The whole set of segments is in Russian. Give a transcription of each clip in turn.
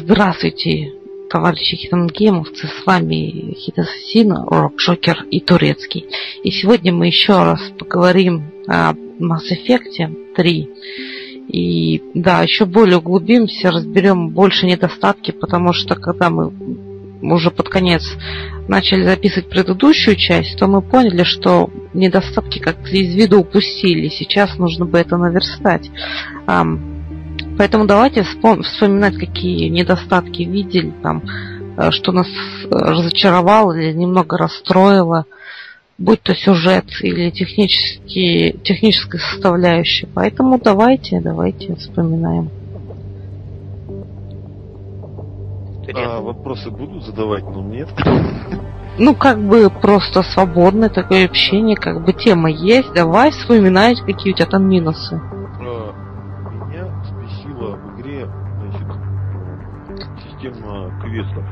Здравствуйте, товарищи хитенгеймовцы, с вами Хитасасин, Рокшокер и Турецкий. И сегодня мы еще раз поговорим о Mass Effect 3. И да, еще более углубимся, разберем больше недостатки, потому что когда мы уже под конец начали записывать предыдущую часть, то мы поняли, что недостатки как-то из виду упустили. Сейчас нужно бы это наверстать. Поэтому давайте вспоминать, какие недостатки видели, там, что нас разочаровало или немного расстроило, будь то сюжет или техническая составляющая. Поэтому давайте вспоминаем. Вопросы будут задавать, но нет. Ну, как бы просто свободное такое общение, как бы тема есть. Давай вспоминай, какие у тебя там минусы. Меня смесила в игре, значит, система квестов.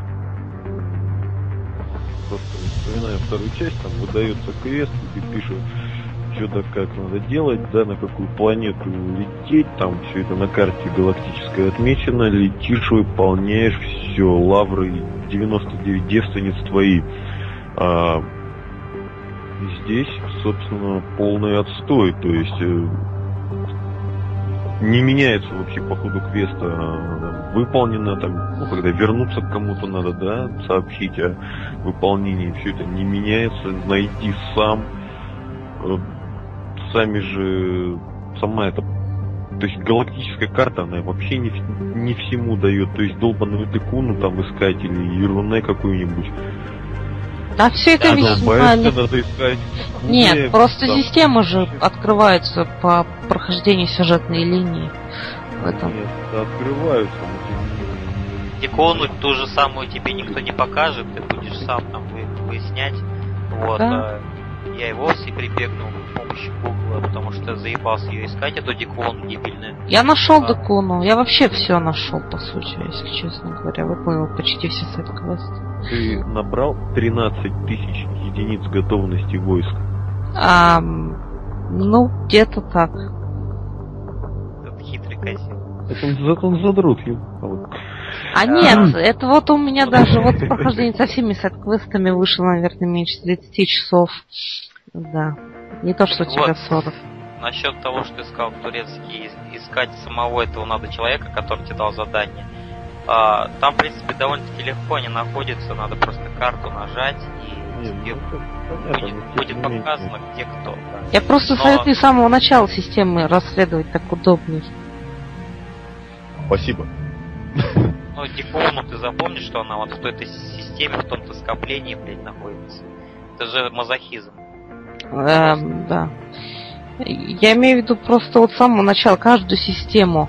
Просто вспоминаю вторую часть, там выдается квест, ты пишешь, что-то как надо делать, да, на какую планету лететь, там все это на карте галактической отмечено, летишь, выполняешь все, лавры 99 девственниц твои. Здесь, собственно, полный отстой, то есть не меняется вообще по ходу квеста, выполнено там, ну, когда вернуться к кому-то надо, да, сообщить о выполнении, все это не меняется, найди сам. То есть галактическая карта, она вообще не всему дает. То есть долбаную декуну там искать или еруне какую-нибудь. Да, все это весьма... Нет, просто там система же открывается по прохождению сюжетной линии. В этом. Нет, открываются. Декуну ту же самую тебе никто не покажет, ты будешь сам там выяснять. Вот. Да. Я и вовсе прибегнул к помощи Гугла, потому что заебался ее искать, эту дикону дебильную. Я нашел дикону, я вообще все нашел, по сути, если честно говоря. Выполнил почти все сайт-квесты. Ты набрал 13 000 единиц готовности войск? Ну, где-то так. Этот хитрый козел. Это он задрут, ебал. А нет, это вот у меня даже вот прохождение со всеми сайт-квестами вышло, наверное, меньше 30 часов. Да. Не то, что у тебя 40. Насчет того, что искал Турецкий, искать самого этого надо человека, который тебе дал задание. Там, в принципе, довольно-таки легко они находятся, надо просто карту нажать и тебе будет показано, где кто. Я просто советую с самого начала системы расследовать, так удобней. Спасибо. Ну, дикону ты запомнишь, что она вот в той-то системе, в том-то скоплении, блядь, находится. Это же мазохизм. Да. Я имею в виду просто вот с самого начала каждую систему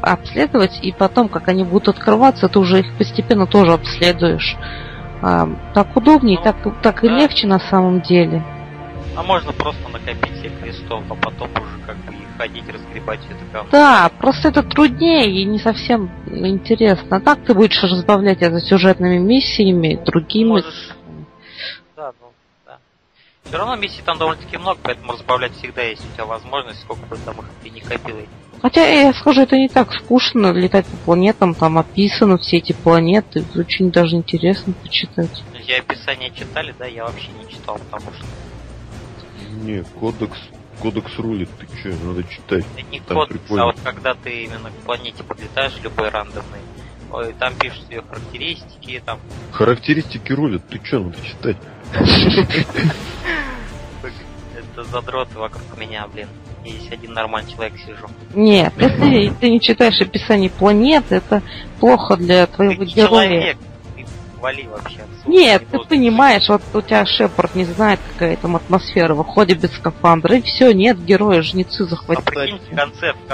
обследовать, и потом, как они будут открываться, ты уже их постепенно тоже обследуешь. Так удобнее, так и легче на самом деле. А можно просто накопить все квестов, а потом уже как бы ходить, разгребать все это говно. Да, просто это труднее и не совсем интересно. А так ты будешь разбавлять это сюжетными миссиями, другими. Можешь... Да, ну, да. Все равно миссий там довольно-таки много, поэтому разбавлять всегда есть у тебя возможность, сколько бы там их ты не копил. Хотя, я скажу, это не так скучно, летать по планетам, там описаны все эти планеты, очень даже интересно почитать. Я описание читали, да, я вообще не читал, потому что... Не, кодекс рулит, ты че, надо читать. Это не там кодекс, прикольно. А вот когда ты именно к планете подлетаешь, любой рандомный, там пишут ее характеристики, там... Характеристики рулят, ты че, надо читать? Это задроты вокруг меня, блин. Здесь один нормальный человек сижу. Нет, если ты не читаешь описание планет, это плохо для твоего героя. Вали вообще отсюда. Нет, ты понимаешь, вот у тебя Шепард не знает, какая там атмосфера, выходит без скафандра, и все, нет героя, жнецы захватили. А прикинь, в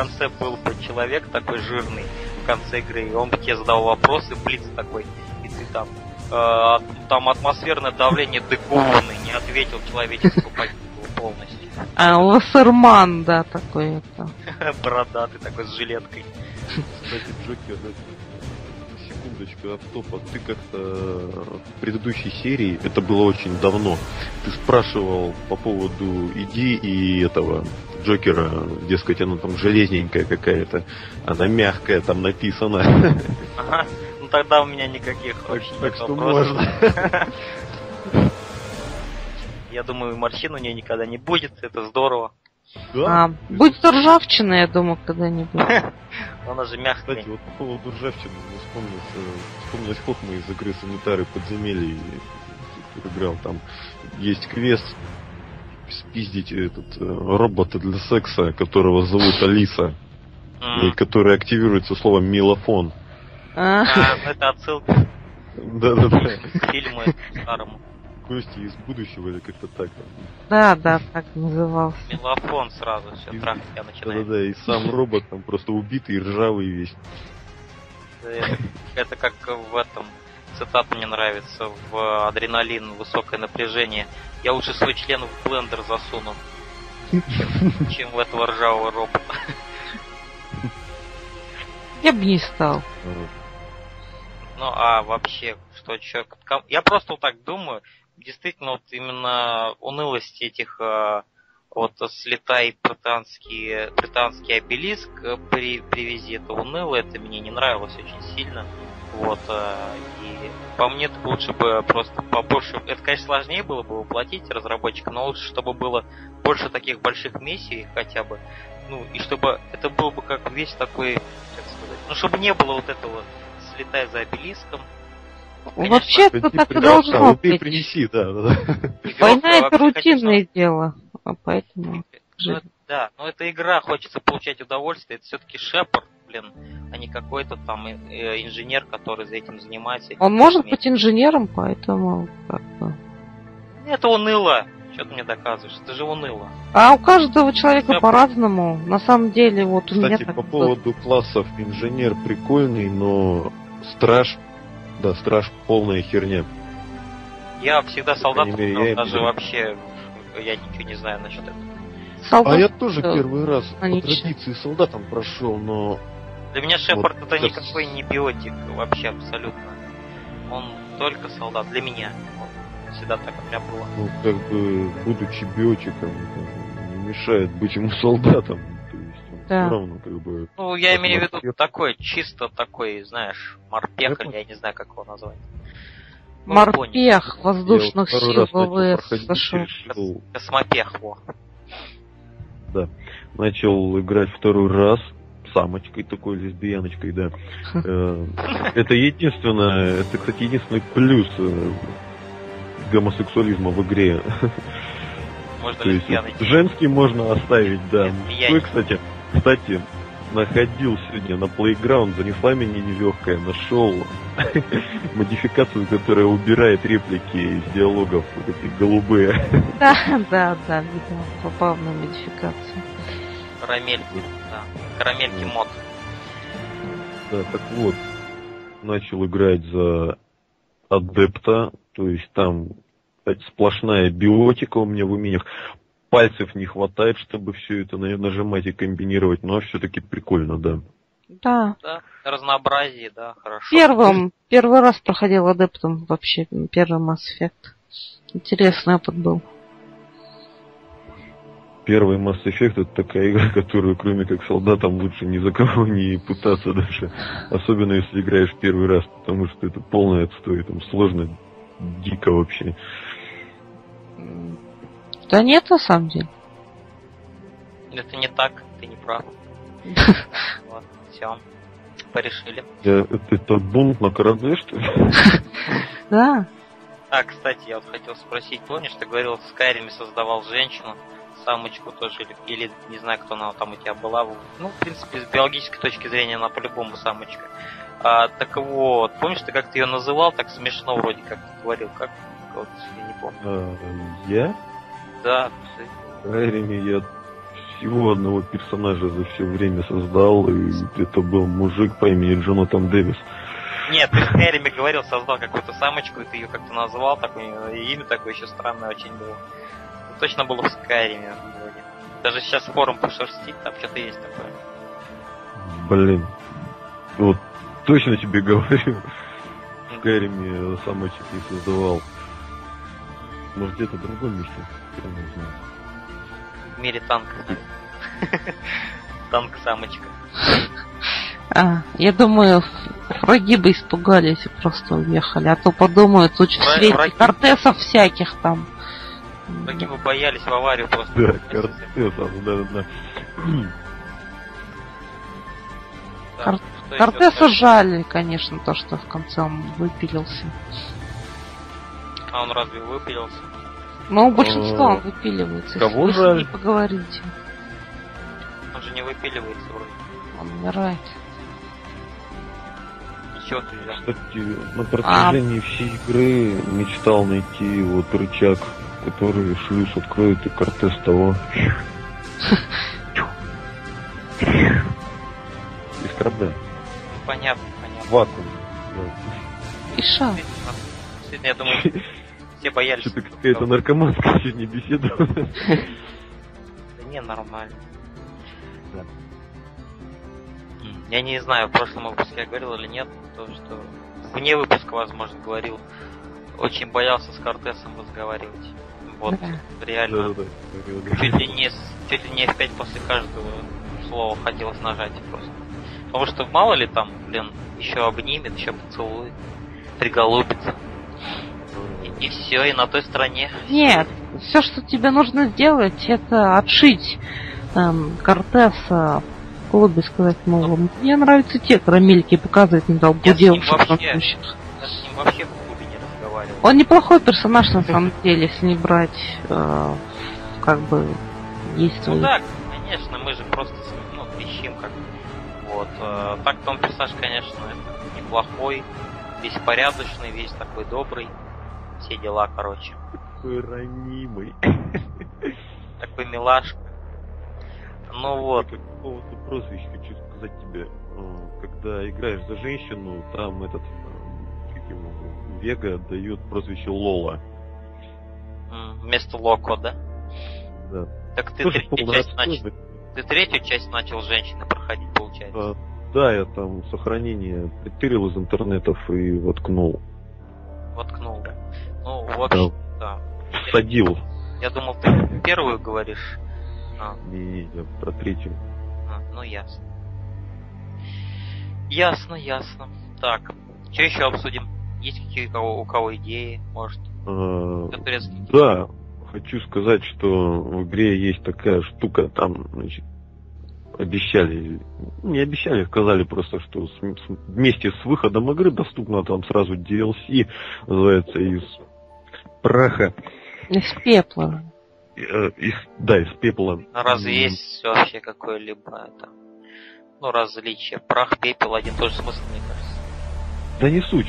конце был бы человек такой жирный в конце игры, и он бы тебе задал вопросы, блиц такой, и ты там, там атмосферное давление декованное, не ответил, человечество погибло полностью. А Лассерман, да, такой это. Бородатый такой, с жилеткой. Кстати, Джокер, да. Секундочку, автопа, ты как-то в предыдущей серии, это было очень давно, ты спрашивал по поводу иди и этого Джокера, дескать, она там железненькая какая-то, она мягкая, там написано. Ага, ну тогда у меня никаких очень так что вопросов. Можно. Я думаю, морщин у нее никогда не будет, это здорово. Да? Будет ржавчина, я думаю, когда-нибудь. Она же мягкая. Кстати, вот по поводу ржавчины вспомнилось хохма из игры «Санитары подземелья». Играл, там есть квест спиздить этот робота для секса, которого зовут Алиса, и который активируется словом «милофон». Это отсылка. Да. Фильмы старому. «Гости из будущего» или как-то так. Да, так назывался. Милофон сразу, все, трах я начинаю. Да, и сам робот там просто убитый, ржавый весь. Это как в этом, цитата мне нравится, в «Адреналин, высокое напряжение». Я лучше свой член в блендер засуну, чем в этого ржавого робота. Я бы не стал. Ну а вообще, что человек... Я просто вот так думаю, действительно, вот именно унылость этих... Вот слетай британский обелиск, привези, это уныло, это мне не нравилось очень сильно. Вот, и по мне так лучше бы просто побольше... Это, конечно, сложнее было бы воплотить разработчика, но лучше, чтобы было больше таких больших миссий хотя бы. Ну, и чтобы это было бы как весь такой, как сказать... Ну, чтобы не было вот этого «слетай за обелиском». Конечно, вообще, это так и должно быть. Ты принеси, да. Война — это рутинное дело, а поэтому... Да, но это игра, хочется получать удовольствие, это все-таки Шепард, блин, а не какой-то там инженер, который за этим занимается. Он может быть инженером, поэтому как-то... Это уныло, что ты мне доказываешь, это же уныло. А у каждого человека по-разному, на самом деле, вот у меня... Кстати, по поводу классов, инженер прикольный, но страж... Да, страж полная херня. Я всегда солдат, даже вообще я ничего не знаю насчет этого. Солдат? А я тоже первый раз по традиции солдатом прошел, но... Для меня Шепард вот, это никакой не биотик вообще абсолютно. Он только солдат, для меня. Вот, всегда так у меня было. Ну, как бы, будучи биотиком, не мешает быть ему солдатом. То есть, да. Равно, как бы, ну, я имею в виду такой, чисто такой, знаешь, морпех, или я не знаю, как его назвать. Ну, морпех воздушных сил ВВС. Космопех, во. Да. Начал играть второй раз самочкой такой, лесбияночкой, да. Это, кстати, единственный плюс гомосексуализма в игре. Можно лесбияночкой. Женский можно оставить, да. Ой, кстати, находил сегодня на Playground, занесла меня нелегкая, нашел модификацию, которая убирает реплики из диалогов, вот эти голубые. Да, видимо, попал на модификацию. Карамельки, да. Карамельки мод. Да, так вот, начал играть за адепта, то есть там сплошная биотика у меня в умениях. Пальцев не хватает, чтобы все это нажимать и комбинировать, но все-таки прикольно, да. Да. Разнообразие, да, хорошо. Первый раз проходил адептом вообще, первый Mass Effect. Интересный опыт был. Первый Mass Effect — это такая игра, которую, кроме как солдатам, лучше ни за кого не пытаться даже. Особенно, если играешь первый раз, потому что это полное отстой, там сложно, дико вообще. Да нет, на самом деле. Это не так, ты не прав. Вот, все. Порешили. Это бунт на корабле, что ли? Да. А, кстати, я вот хотел спросить, помнишь, ты говорил, в Skyrim создавал женщину, самочку тоже, или не знаю, кто она там у тебя была. Ну, в принципе, с биологической точки зрения она по-любому самочка. Так вот, помнишь, ты как-то ее называл, так смешно вроде как ты говорил, как? Вот, я не помню. Я? Да, в Скайриме я всего одного персонажа за все время создал, и это был мужик по имени Джонатан Дэвис. Нет, ты в Скайриме говорил, создал какую-то самочку, и ты ее как-то назвал, и имя такое еще странное очень было. Это точно было в Скайриме. Даже сейчас форум пошерстить, там что-то есть такое. Блин, вот точно тебе говорю, в Скайриме самочек не создавал. Может, где-то в другом месте. В мире танков. Танк-самочка. Я думаю, враги бы испугались и просто уехали. А то подумают, лучше в свете Кортесов всяких там. Враги бы боялись в аварию просто. Да, Кортесов, да. Кортеса жали, конечно, то, что в конце он выпилился. А он разве выпилился? Ну, большинство он выпиливается. Кого жаль? Не поговорите. Он же не выпиливается вроде. Он умирает. Еще ты взял. Кстати, на протяжении всей игры мечтал найти вот рычаг, который шлюз откроет и Кортес того. Из корабля. Понятно, понятно. Вакуум. И шаг. Сегодня, я думаю, все боялись. Что-то какая-то наркоманка сегодня беседовала. Да не, нормально. Я не знаю, в прошлом выпуске я говорил или нет, то, что вне выпуска, возможно, говорил. Очень боялся с Кортесом разговаривать. Вот, реально. Чуть ли не F5 после каждого слова хотелось нажать просто. Потому что мало ли там, блин, еще обнимет, еще поцелует, приголубится. И все, и на той стороне. Нет, все, что тебе нужно сделать, это отшить Кортеса. Лобби сказать, мол, мне нравятся те карамельки, показывать не дал девушек. Я с ним вообще в клубе не разговаривал. Он неплохой персонаж на самом деле, если не брать как бы действия. Ну да, конечно, мы же просто ищем как вот. Так-то он персонаж, конечно, неплохой, весь порядочный, весь такой добрый. Все дела, короче. Такой ранимый. Такой милашка. Ну вот. По поводу прозвища хочу сказать тебе. Когда играешь за женщину, там этот Вега дает прозвище Лола. Вместо Локо, да? Да. Так ты третью часть начал женщины проходить, получается. Да, я там сохранение притырил из интернетов и воткнул. Воткнул, да. Ну, вообще, да. Всадил. Я думал, ты первую говоришь. Не, я про третью. Ну ясно. Ясно, ясно. Так, что еще обсудим? Есть какие у кого идеи, может? Да, хочу сказать, что в игре есть такая штука, там, значит, обещали, не обещали, сказали просто, что вместе с выходом игры доступно там сразу DLC, называется «Из праха». Из пепла. Из пепла. Разве есть вообще какое-либо там, различие? Прах, пепел, один тот же смысл, мне кажется. Да не суть.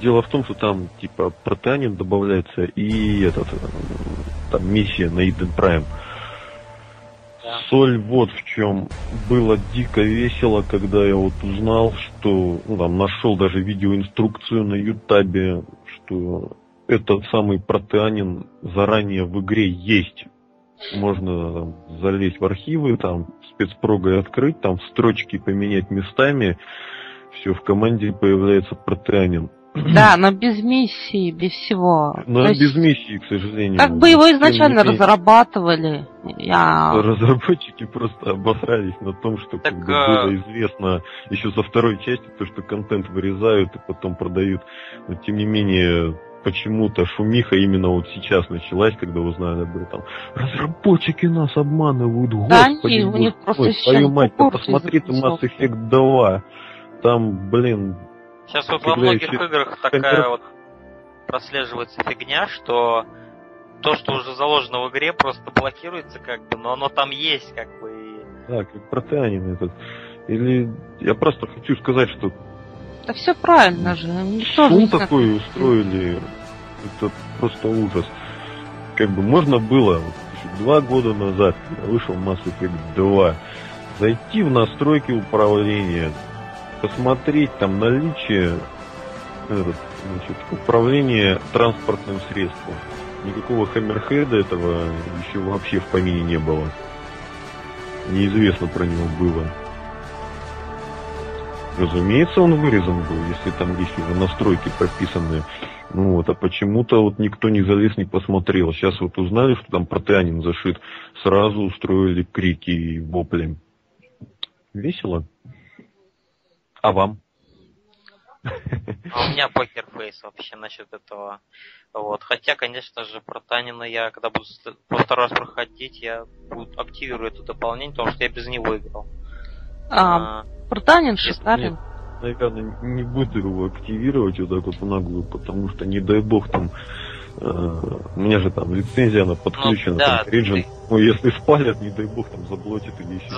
Дело в том, что там типа протеанин добавляется и там миссия на Eden Prime. Да. Соль вот в чем. Было дико весело, когда я вот узнал, что там нашел даже видеоинструкцию на Ютабе, что этот самый протеанин заранее в игре есть. Можно там залезть в архивы, там спецпрогой открыть, там строчки поменять местами. Все, в команде появляется протеанин. Да, но без миссии, без всего. Но без миссии, к сожалению. Как бы его изначально разрабатывали. Разработчики просто обосрались на том, что так, было известно еще со второй части, то, что контент вырезают и потом продают. Но тем не менее, почему-то шумиха именно вот сейчас началась, когда узнали об этом. Разработчики нас обманывают, господи, у них просто твою мать, посмотри ты Mass Effect 2. Там, блин. Сейчас вот во многих играх такая вот прослеживается фигня, что то, что уже заложено в игре, просто блокируется как бы, но оно там есть как бы. Да, как протеанин этот. Или я просто хочу сказать, что да все правильно же. Шум такой устроили. Это просто ужас. Как бы можно было еще 2 года назад, когда вышел Mass Effect 2, зайти в настройки управления, посмотреть там наличие управления транспортным средством. Никакого Хаммерхеда этого еще вообще в помине не было. Неизвестно про него было. Разумеется, он вырезан был, если там есть уже настройки прописаны. Ну вот, а почему-то вот никто не залез, не посмотрел. Сейчас вот узнали, что там протеанин зашит, сразу устроили крики и вопли. Весело? А вам? А у меня покерфейс вообще насчет этого. Вот. Хотя, конечно же, протеанина я, когда буду во второй раз проходить, я активирую это дополнение, потому что я без него играл. Протеанин шикарен. Наверное, не буду его активировать вот так вот в наглую, потому что, не дай бог, там у меня же там лицензия, она подключена, ну, да, там Риджин, ну если спалят, не дай бог, там заблотит или еще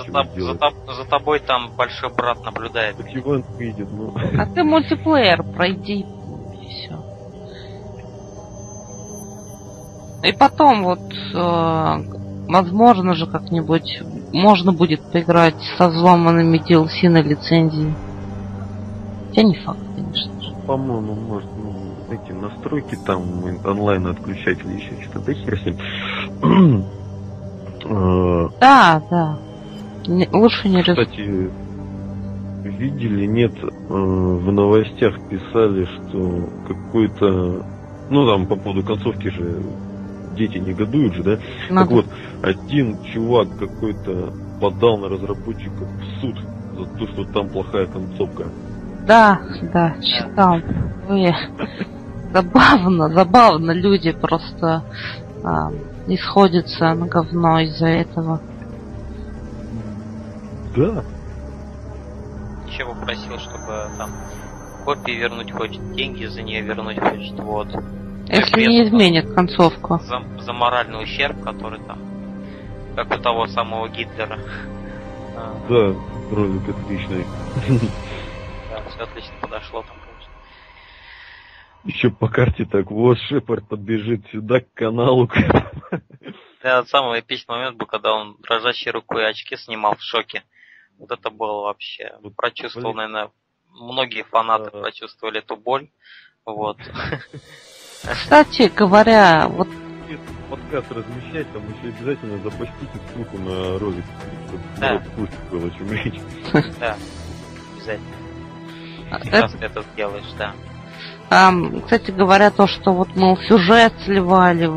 за тобой там большой брат наблюдает. Диван видит, ну. А ты мультиплеер пройди, и все. И потом вот, возможно же как-нибудь можно будет поиграть со взломанными DLC на лицензии. Хотя не факт, конечно же. По-моему, может, ну, эти настройки там онлайн отключать или еще что-то, да хер с ним. Да, да. Лучше не рисковать. Кстати, видели, нет, в новостях писали, что какой-то, ну там по поводу концовки же дети негодуют же, да? Надо. Так вот, один чувак какой-то подал на разработчиков в суд за то, что там плохая концовка. Да, да, читал. Ой, забавно, забавно. Люди просто исходятся на говно из-за этого. Да. Еще попросил, чтобы там копию вернуть хочет, деньги за нее вернуть хочет, вот. Если не изменит концовку. За моральный ущерб, который там, как у того самого Гитлера. Да, ролик отличный. Все отлично подошло там, конечно. Еще по карте так, вот Шепард подбежит сюда к каналу. Да, самый эпичный момент был, когда он дрожащей рукой очки снимал в шоке. Вот это было вообще. Вот, прочувствовал, блин. Наверное, многие фанаты прочувствовали эту боль. Вот. Кстати говоря, вот подкаст размещать, там еще обязательно запустите ссылку на ролик, чтобы народ вкусный был, о чем речь. Да, обязательно. Это делаешь, да. Кстати говоря, то, что вот, мол, сюжет сливали,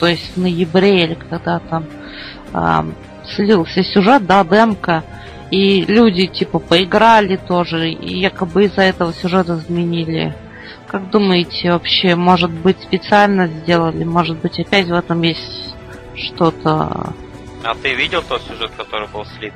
то есть в ноябре или когда там слился сюжет, да, демка, и люди типа поиграли тоже, и якобы из-за этого сюжета изменили. Как думаете, вообще, может быть, специально сделали, может быть, опять в этом есть что-то. А ты видел тот сюжет, который был слит?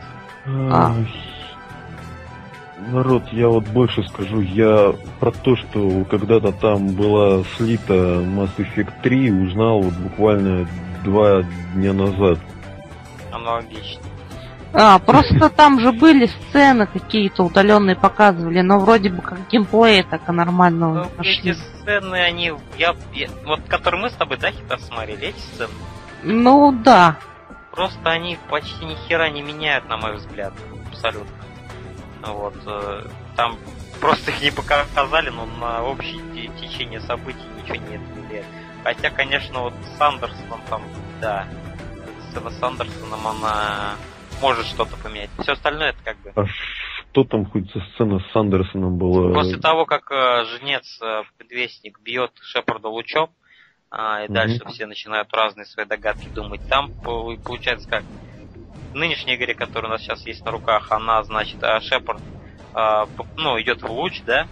Народ, я вот больше скажу, я про то, что когда-то там была слита Mass Effect 3, узнал вот буквально 2 дня назад. Аналогично. Просто там же были сцены какие-то удаленные показывали, но вроде бы как геймплея так и нормального нашли. Эти сцены, они, вот которые мы с тобой, да, Хита, смотрели, эти сцены? Ну да. Просто они почти ни хера не меняют, на мой взгляд, абсолютно. Вот, там просто их не показали, но на общее течение событий ничего не отвели. Хотя, конечно, вот с Сандерсоном там, да, сцена с Сандерсоном, она может что-то поменять. Все остальное это как бы... А что там хоть со сцены с Сандерсоном было? После того, как женец, предвестник, бьет Шепарда лучом, и дальше все начинают разные свои догадки думать. Там получается как... Нынешняя игра, которая у нас сейчас есть на руках, она, значит, Шепард ну, идет в луч, да,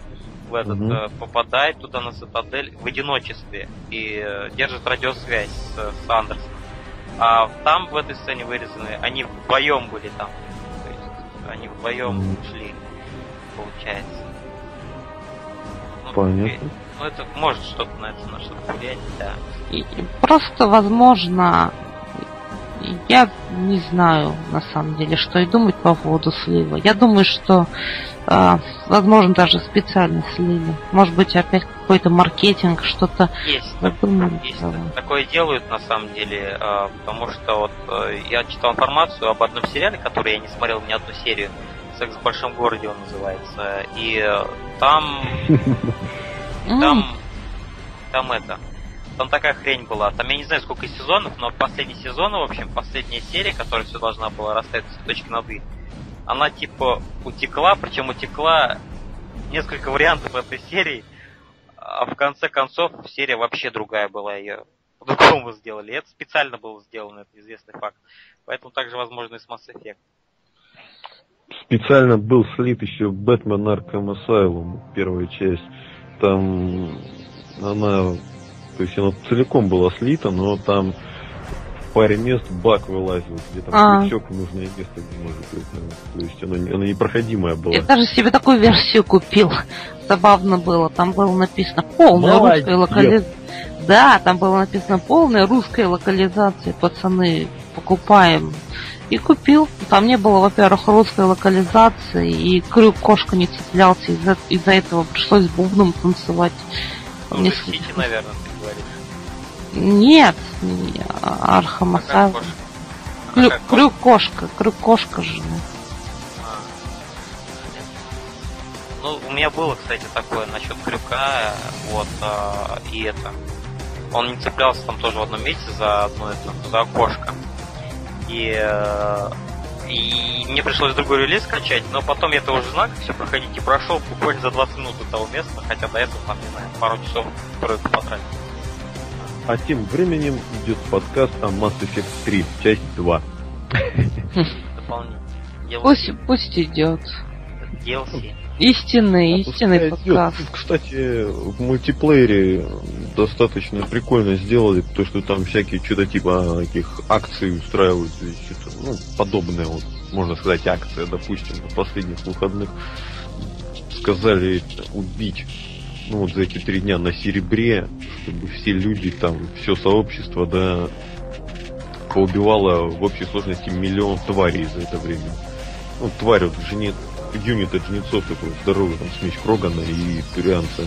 в этот, попадает туда на Цитадель в одиночестве и держит радиосвязь с Андерсоном. А там в этой сцене вырезаны, они вдвоем были там, то есть они вдвоем шли, получается. Ну, понятно. Ну, это может что-то на это, на что-то влиять, да. И просто, возможно... Я не знаю, на самом деле, что и думать по поводу слива. Я думаю, что, возможно, даже специально слили. Может быть, опять какой-то маркетинг, что-то... Есть, такое делают, на самом деле, потому что вот я читал информацию об одном сериале, который я не смотрел ни одну серию. «Секс в большом городе» он называется. И Там такая хрень была. Там я не знаю, сколько сезонов, но последний сезон, в общем, последняя серия, которая все должна была расставить все точки над «и», она типа утекла, причем утекла несколько вариантов этой серии, А в конце концов серия вообще другая была, ее по-другому сделали. Это специально было сделано, это известный факт. Поэтому также возможно и с Mass Effect. Специально был слит еще Бэтмен Arkham Asylum, первая часть. Там она, то есть она целиком была слита, но там в паре мест баг вылазил, где там крючок в нужное место не может быть. То есть она непроходимая была. Я даже себе такую версию купил. Забавно было, там было написано полная русская локализация. Да, там было написано полная русская локализация, пацаны, покупаем. И купил. Там не было, во-первых, русской локализации, и крюк кошка не цеплялся, из-за этого пришлось бубном танцевать. Ну, Хити, наверное, ты говоришь. Нет, Архамаса. Крюк кошка, крюк кошка же. Ну, у меня было, кстати, такое насчет крюка, вот, и это. Он не цеплялся там тоже в одном месте за одно это, за окошко. И мне пришлось другой релиз скачать, но потом я этого уже знак все проходить и прошел буквально за 20 минут до того места, хотя до этого, там, не знаю, пару часов проекта потратил. А тем временем идет подкаст о Mass Effect 3, часть 2. Пусть идет. DLC. Истинный подкаст. Кстати, в мультиплеере достаточно прикольно сделали, то, что там всякие что-то типа таких акций устраивают, или что-то, ну, подобное, вот, можно сказать, акция, допустим, на последних выходных сказали убить, ну, вот за эти 3 дня на серебре, чтобы все люди там, все сообщество, да, поубивало в общей сложности 1 миллион тварей за это время. Ну, тварь вот же нет. Юнит от гнецов такой здоровый, там смесь Крогана и Турианца.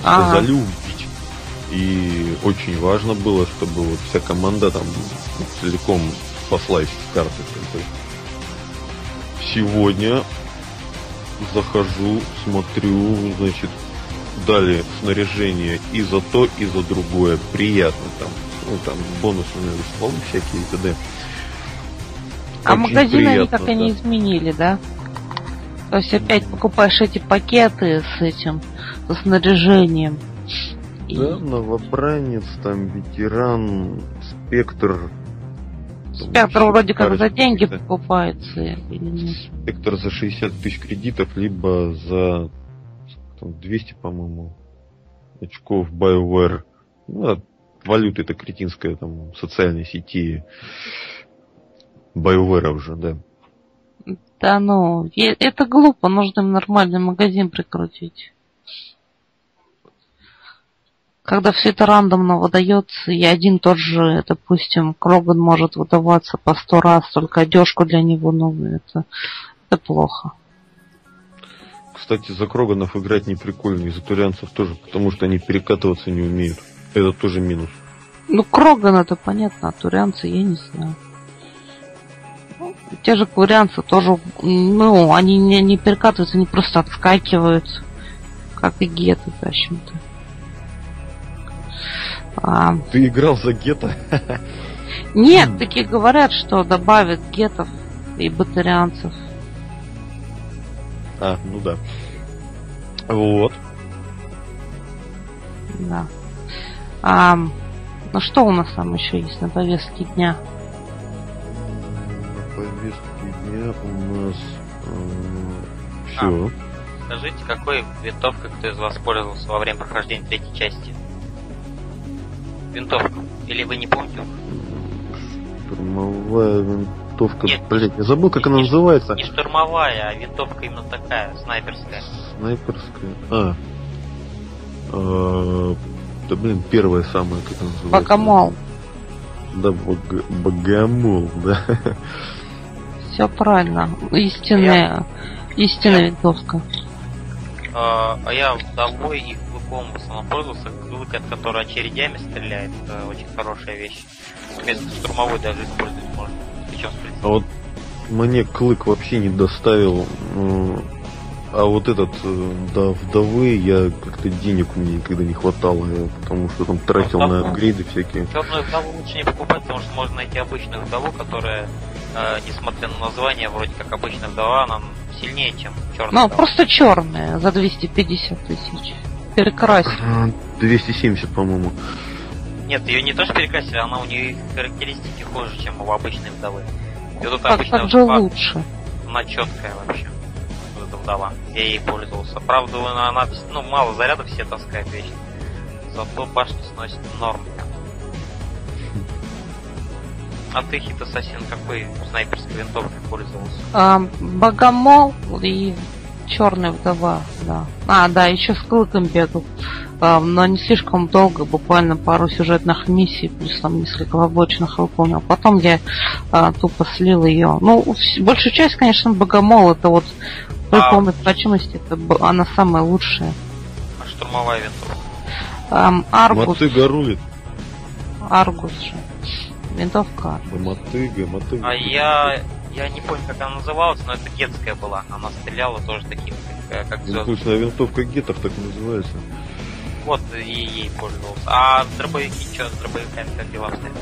Сказали убить. И очень важно было, чтобы вот вся команда там целиком спаслась с карты. Сегодня захожу, смотрю, значит, дали снаряжение и за то, и за другое. Приятно там. Ну там бонусные слова всякие и т.д. А очень магазины они так и не изменили, да? То есть опять покупаешь эти пакеты с этим, со снаряжением. Да, новобранец, там, ветеран, спектр. Спектр вроде как за деньги покупается. Или нет? Спектр за 60 тысяч кредитов, либо за 200, по-моему, очков BioWare. Ну, валюта эта кретинская, там, социальной сети. BioWare уже, да. Да ну, это глупо, нужно им нормальный магазин прикрутить. Когда все это рандомно выдается, и один и тот же, допустим, Кроган может выдаваться по 100 раз, только одежку для него новую, это плохо. Кстати, за Кроганов играть не прикольно, и за Турианцев тоже, потому что они перекатываться не умеют. Это тоже минус. Ну, Кроган это понятно, а Турианцы я не знаю. Те же курианцы тоже, ну, они не перекатываются, они просто отскакивают, как и геты, в общем-то. Ты играл за гета? Нет, такие говорят, что добавят гетов и батарианцев. А, ну да. Вот. Да. Ну что у нас там еще есть на повестке дня? Все. Скажите, какой винтовкой кто из вас пользовался во время прохождения третьей части? Винтовка. Или вы не помните? Штурмовая винтовка. Нет, блин, я забыл, как она называется. Не штурмовая, а винтовка именно такая, снайперская. Снайперская. Да блин, первая самая, как она называется. Богомол. Да, богомол, да. Все правильно. Истинная винтовка. А я домой и клыком в основном пользовался. Клык, от которого очередями стреляет, это очень хорошая вещь. Вместо штурмовой даже использовать можно. Причем с... А вот мне клык вообще не доставил. А вот этот, да, вдовы, я как-то денег мне никогда не хватало, потому что там тратил на апгрейды всякие. Все равно вдову лучше не покупать, потому что можно найти обычную вдову, которая, несмотря на название, вроде как обычная вдова, она сильнее, чем черная. Ну, просто черная за 250 тысяч. перекрасили. 270, по-моему. Нет, ее не то что перекрасили, она у нее характеристики хуже, чем у обычной вдовы. И тут как обычно уже лучше. Она четкая вообще. Вот эта вдова. Я ей пользовался. Правда, она ну мало зарядов все таскает вечно. Зато башню сносит норм. А ты, Хитасасин, какой снайперской винтовкой пользовался? Богомол и черная вдова, да. А, да, еще с клыком бегал. Но не слишком долго, буквально пару сюжетных миссий, плюс там несколько побочных выполнил. Потом я тупо слил ее. Ну, большую часть, конечно, богомол, это вот при полной значимости, она самая лучшая. А штурмовая винтовка? Аргус. Мотыга рулит. Аргус же. Винтовка. Мотыга. А я не помню, как она называлась, но это гетская была. Она стреляла тоже таким, как звездочная винтовка гетов так называется. Вот и ей пользовался. А дробовики что, с дробовиками как дела обстоят?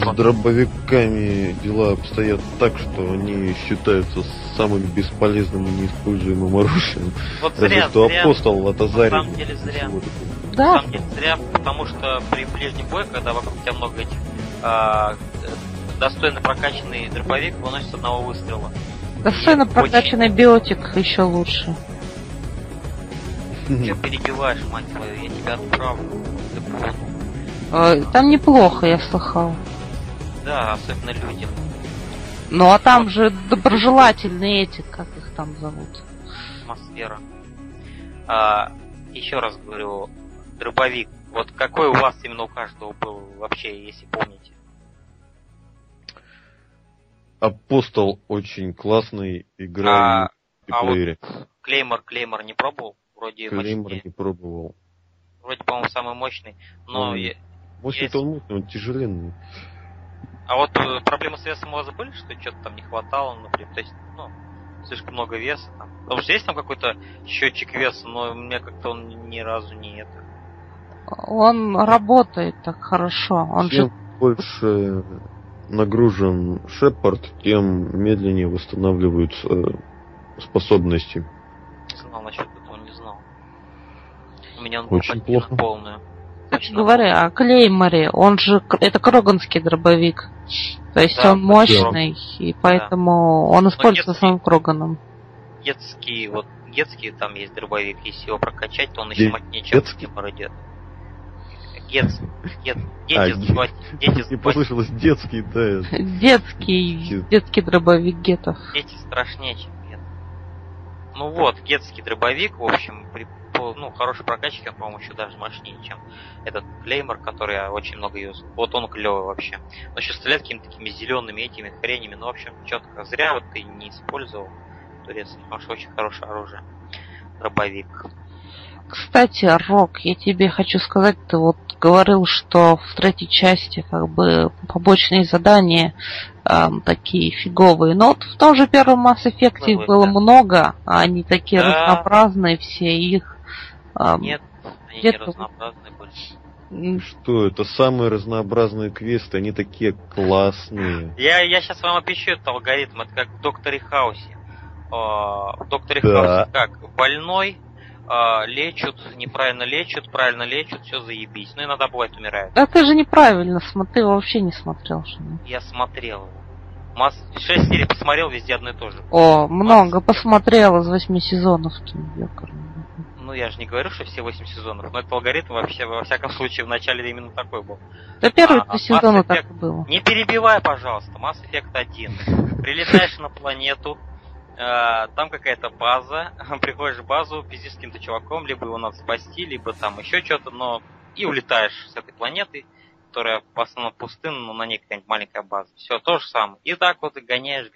С дробовиками дела обстоят так, что они считаются самым бесполезным и неиспользуемым оружием. Вот зря, что апостол от Азарии. На самом деле зря. Да? На самом деле зря, потому что при ближнем бою, когда вокруг тебя много этих достойно прокачанный дробовик выносит одного выстрела. Достойно прокачанный биотик еще лучше. Ты перебиваешь, мать твою, я тебя отправлю. Там неплохо, я слыхал. Да, особенно людям. Ну а там же доброжелательные эти, как их там зовут? Атмосфера. Еще раз говорю, дробовик. Вот какой у вас именно у каждого был вообще, если помните? Апостол очень классный, игра в мультиплеере. Вот Клеймор не пробовал? Вроде Клеймор мощнее. Не пробовал. Вроде, по-моему, самый мощный, но... Мощный-то он мощный, он тяжеленный. А вот проблемы с весом у вас были, что что-то там не хватало, например, то есть, ну, слишком много веса там? Потому что есть там какой-то счетчик веса, но у меня как-то он ни разу не это... Он работает так хорошо. Он чем больше нагружен Шепард, тем медленнее восстанавливаются способности. Не знал насчет этого, не знал. У меня он очень плохо. Полную. Кстати говоря, о Клейморе, он же... Это кроганский дробовик. То есть да, он мощный, да. И поэтому да. Он используется самым кроганом. Детский, вот детский там есть дробовик, если его прокачать, то он еще мощнее, чем Клеймор идет. Дети не послышалось детский, да. Детский дробовик гетов. Дети страшнее, чем гет. Ну вот, гетский дробовик, в общем, хороший прокачки, он, по-моему, еще даже мощнее, чем этот Клеймор, который очень много юзал. Вот он клевый вообще. Но еще стреляет какими-то такими зелеными этими хренями, ну, в общем, четко зря вот ты не использовал турецкий, потому что очень хорошее оружие. Дробовик. Кстати, Рок, я тебе хочу сказать, ты вот говорил, что в третьей части как бы побочные задания такие фиговые. Но вот в том же первом Mass Effect их было много, а они такие разнообразные все, их... Нет, они не разнообразные больше. Что, это самые разнообразные квесты, они такие классные. Я сейчас вам опишу этот алгоритм, это как в Докторе Хаусе. В Докторе Хаусе как? Больной... Лечат, правильно лечат, все заебись. Ну, иногда бывает умирает. Да ты же неправильно смотрел, вообще не смотрел. Что ли? Я смотрел. 6 серий посмотрел, везде одно и то же. О, много посмотрел из 8 сезонов. Ну, я же не говорю, что все 8 сезонов, но этот алгоритм вообще, во всяком случае, в начале именно такой был. Да первый сезон так и было. Не перебивай, пожалуйста, Mass Effect 1. Прилетаешь на планету, там какая-то база, приходишь в базу, пиздишь с каким-то чуваком, либо его надо спасти, либо там еще что-то, но и улетаешь с этой планеты, которая в основном пустынна, но на ней какая-нибудь маленькая база. Все то же самое. И так вот и гоняешь.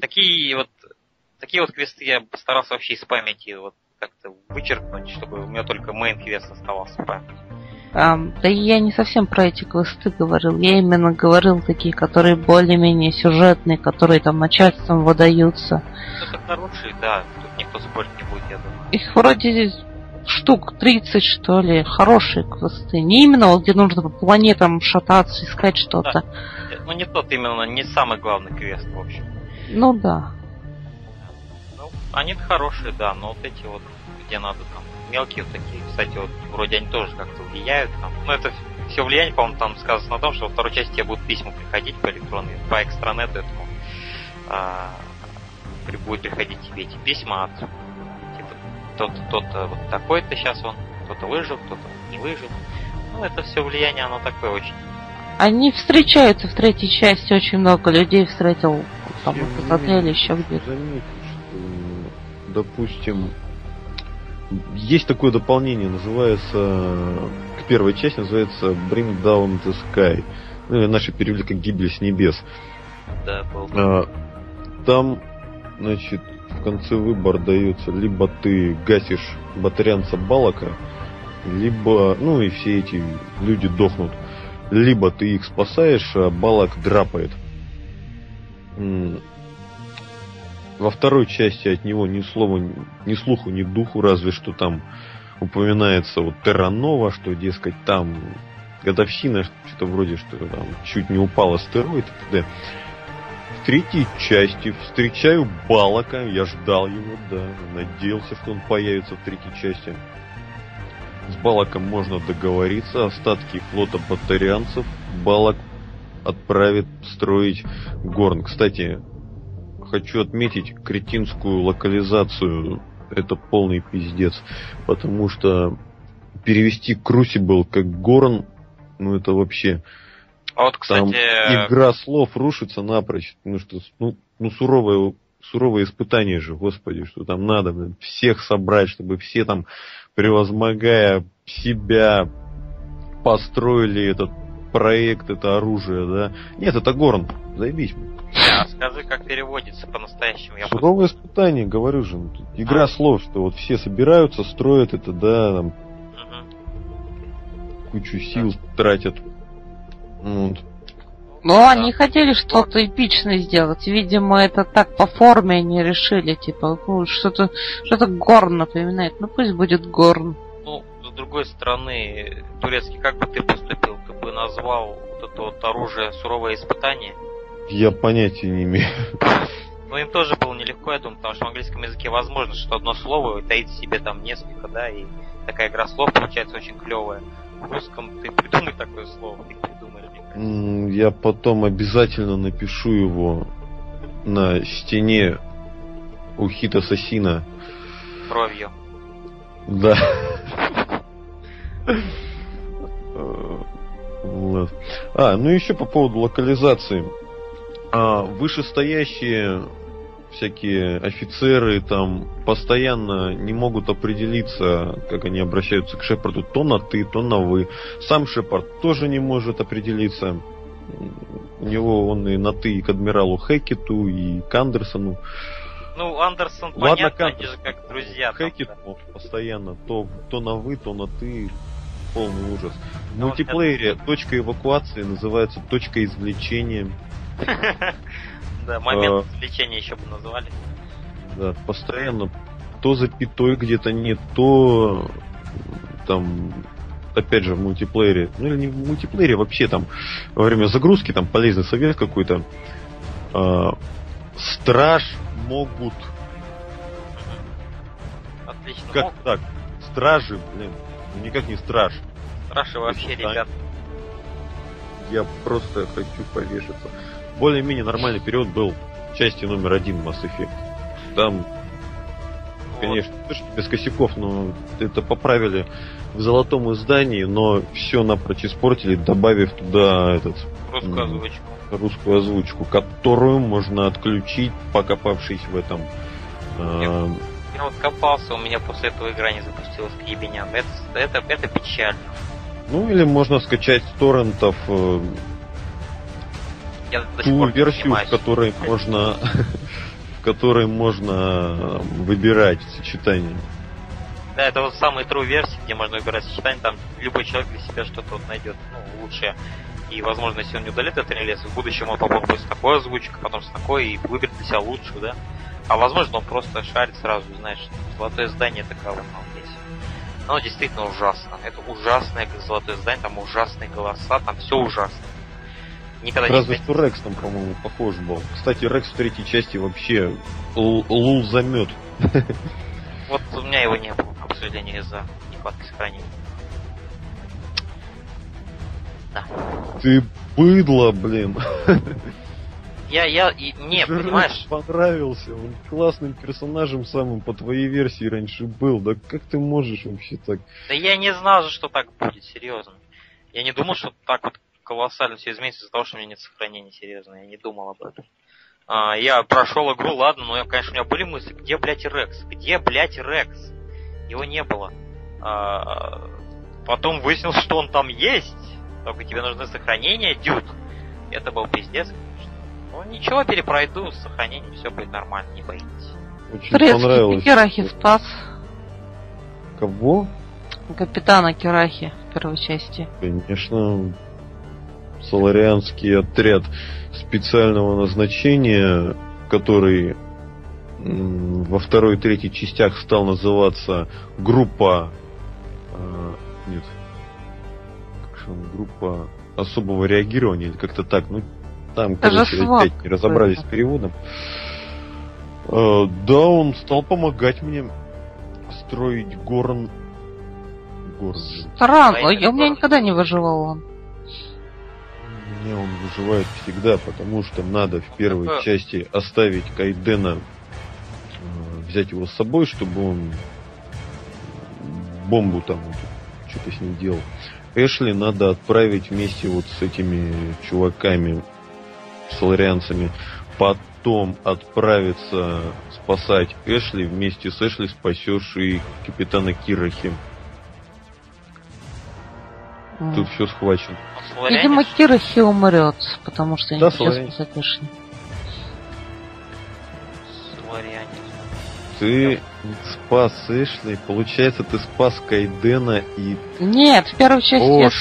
Такие вот квесты я старался вообще из памяти вот как-то вычеркнуть, чтобы у меня только мейн-квест оставался в памяти. Да я не совсем про эти квесты говорил, я именно говорил такие, которые более-менее сюжетные, которые там начальством выдаются. Это лучшие, да, тут никто спорить не будет, я думаю. Их вроде штук 30, что ли, хорошие квесты, не именно вот где нужно по планетам шататься, искать что-то. Да. Ну не тот именно, не самый главный квест, в общем. Ну да. Ну, они-то хорошие, да, но вот эти вот... где надо там мелкие такие, кстати, вот вроде они тоже как-то влияют там. Но это все влияние, по-моему, там сказано о том, что во второй части тебе будут письма приходить по электронной, по экстранету этому будет приходить тебе эти письма от типа тот-то вот такой-то сейчас он, кто-то выжил, кто-то не выжил. Ну, это все влияние, оно такое очень. Они встречаются в третьей части, очень много людей встретил там в отеле, еще где-то. Заметил, что, допустим, есть такое дополнение, называется, к первой части, называется Bring Down the Sky. Ну, наши перевели как Гибель с небес. Да, был. Там, значит, в конце выбор дается, либо ты гасишь батарианца Балака, либо, ну и все эти люди дохнут. Либо ты их спасаешь, а Балак драпает. Во второй части от него ни слова, ни слуху, ни духу, разве что там упоминается вот Терранова, что, дескать, там годовщина, что-то вроде, что там чуть не упал астероид и т.д. В третьей части встречаю Балака, я ждал его, да, надеялся, что он появится в третьей части. С Балаком можно договориться, остатки флота батарианцев Балак отправит строить Горн. Кстати, хочу отметить кретинскую локализацию. Это полный пиздец, потому что перевести Crucible как Горн, ну это вообще... А вот, кстати... Там игра слов рушится напрочь, потому что суровое испытание же, господи, что там надо всех собрать, чтобы все там, превозмогая себя, построили этот проект, это оружие, да? Нет, это Горн, заебись. Да, скажи, как переводится по-настоящему. Суровое испытание, говорю же, игра слов, что вот все собираются, строят это, да, там, кучу сил тратят. Вот. Ну, да. Они хотели что-то эпичное сделать. Видимо, это так по форме они решили, типа, ну, что-то Горн напоминает. Ну, пусть будет Горн. Ну, с другой стороны, Турецкий, как бы ты поступил? Ты бы назвал вот это вот оружие суровое испытание? Я понятия не имею. Ну, им тоже было нелегко, я думаю, потому что в английском языке возможно, что одно слово и таит в себе там несколько, да, и такая игра слов получается очень клевая. В русском ты придумай такое слово, ты придумаешь. Я потом обязательно напишу его на стене у Хитасасина. Кровью. Да. Ну еще по поводу локализации. Вышестоящие всякие офицеры там постоянно не могут определиться, как они обращаются к Шепарду, то на ты, то на вы. Сам Шепард тоже не может определиться. У него он и на ты и к адмиралу Хэкету, и к Андерсону. Ну, Андерсон, ладно, понятно, они же как друзья. Хэкет там, да. Постоянно то на вы, то на ты. Полный ужас. В мультиплеере точка эвакуации называется точка извлечения. Да, момент извлечения еще бы назвали. Да, постоянно то запятой где-то нет, то там, опять же, в мультиплеере, ну или не в мультиплеере, вообще там во время загрузки, там полезный совет какой-то, страж могут... Отлично. Как могут. Так? Стражи, блин, никак не страж. Стражи вообще, если, ребят. Я просто хочу повешаться. Более-менее нормальный период был части номер 1 Mass Effect. Там, конечно, без косяков, но это поправили в золотом издании, но все напрочь испортили, добавив туда русскую озвучку, которую можно отключить, покопавшись в этом. Я вот копался, у меня после этого игра не запустилась к ебеням. Это печально. Ну или можно скачать с торрентов ту версию, в которой можно выбирать сочетание. Да, это вот самые true версии, где можно выбирать сочетание, там любой человек для себя что-то вот найдет, ну, лучшее. И, возможно, если он не удалит этот релиз, в будущем он попробует с такой озвучкой, потом с такой, и выберет для себя лучшую, да. А возможно, он просто шарит сразу, знаешь, золотое здание таково на весь. Оно действительно ужасно. Это ужасное золотое здание, там ужасные голоса, там все ужасно. Разве что Рекс там, по-моему, похож был. Кстати, Рекс в третьей части вообще лул замет. Вот у меня его не было. сожалению, из-за нехватки сохранения. Да. Ты быдло, блин. Не, Жиров, понимаешь? Понравился, он классным персонажем самым по твоей версии раньше был. Да как ты можешь вообще так? Да я не знал же, что так будет, серьезно. Я не думал, что так вот колоссально все изменится из-за того, что у меня нет сохранения, серьезно. Я не думал об этом. Я прошел игру, ладно, но, конечно, у меня были мысли, где, блядь, Рекс? Где, блядь, Рекс? Его не было. Потом выяснилось, что он там есть. Только тебе нужны сохранения, дюд. Это был пиздец. Ну ничего, перепройду, с сохранением все будет нормально, не боитесь. Очень понравилось. Турецкий Кирахи спас. Кого? Капитана Кирахи в первой части. Конечно, соларианский отряд специального назначения, который во второй и третьей частях стал называться группа... Нет. Как же он? Группа особого реагирования, или как-то так, ну... Там, короче, опять не разобрались с переводом. Да, он стал помогать мне строить горн. Странно, у меня никогда не выживал он. Мне он выживает всегда, потому что надо в первой части оставить Кайдена, взять его с собой, чтобы он бомбу там что-то с ним делал. Эшли надо отправить вместе вот с этими чуваками, соларианцами. Потом отправиться спасать Эшли. Вместе с Эшли спасешь и капитана Кирахи. Тут все схвачено. Видимо, Кирахи умрет, потому что да, не хотел спасать Эшли. Соларианец. Ты спас Эшли, получается, ты спас Кайдена и... Нет, в первую часть...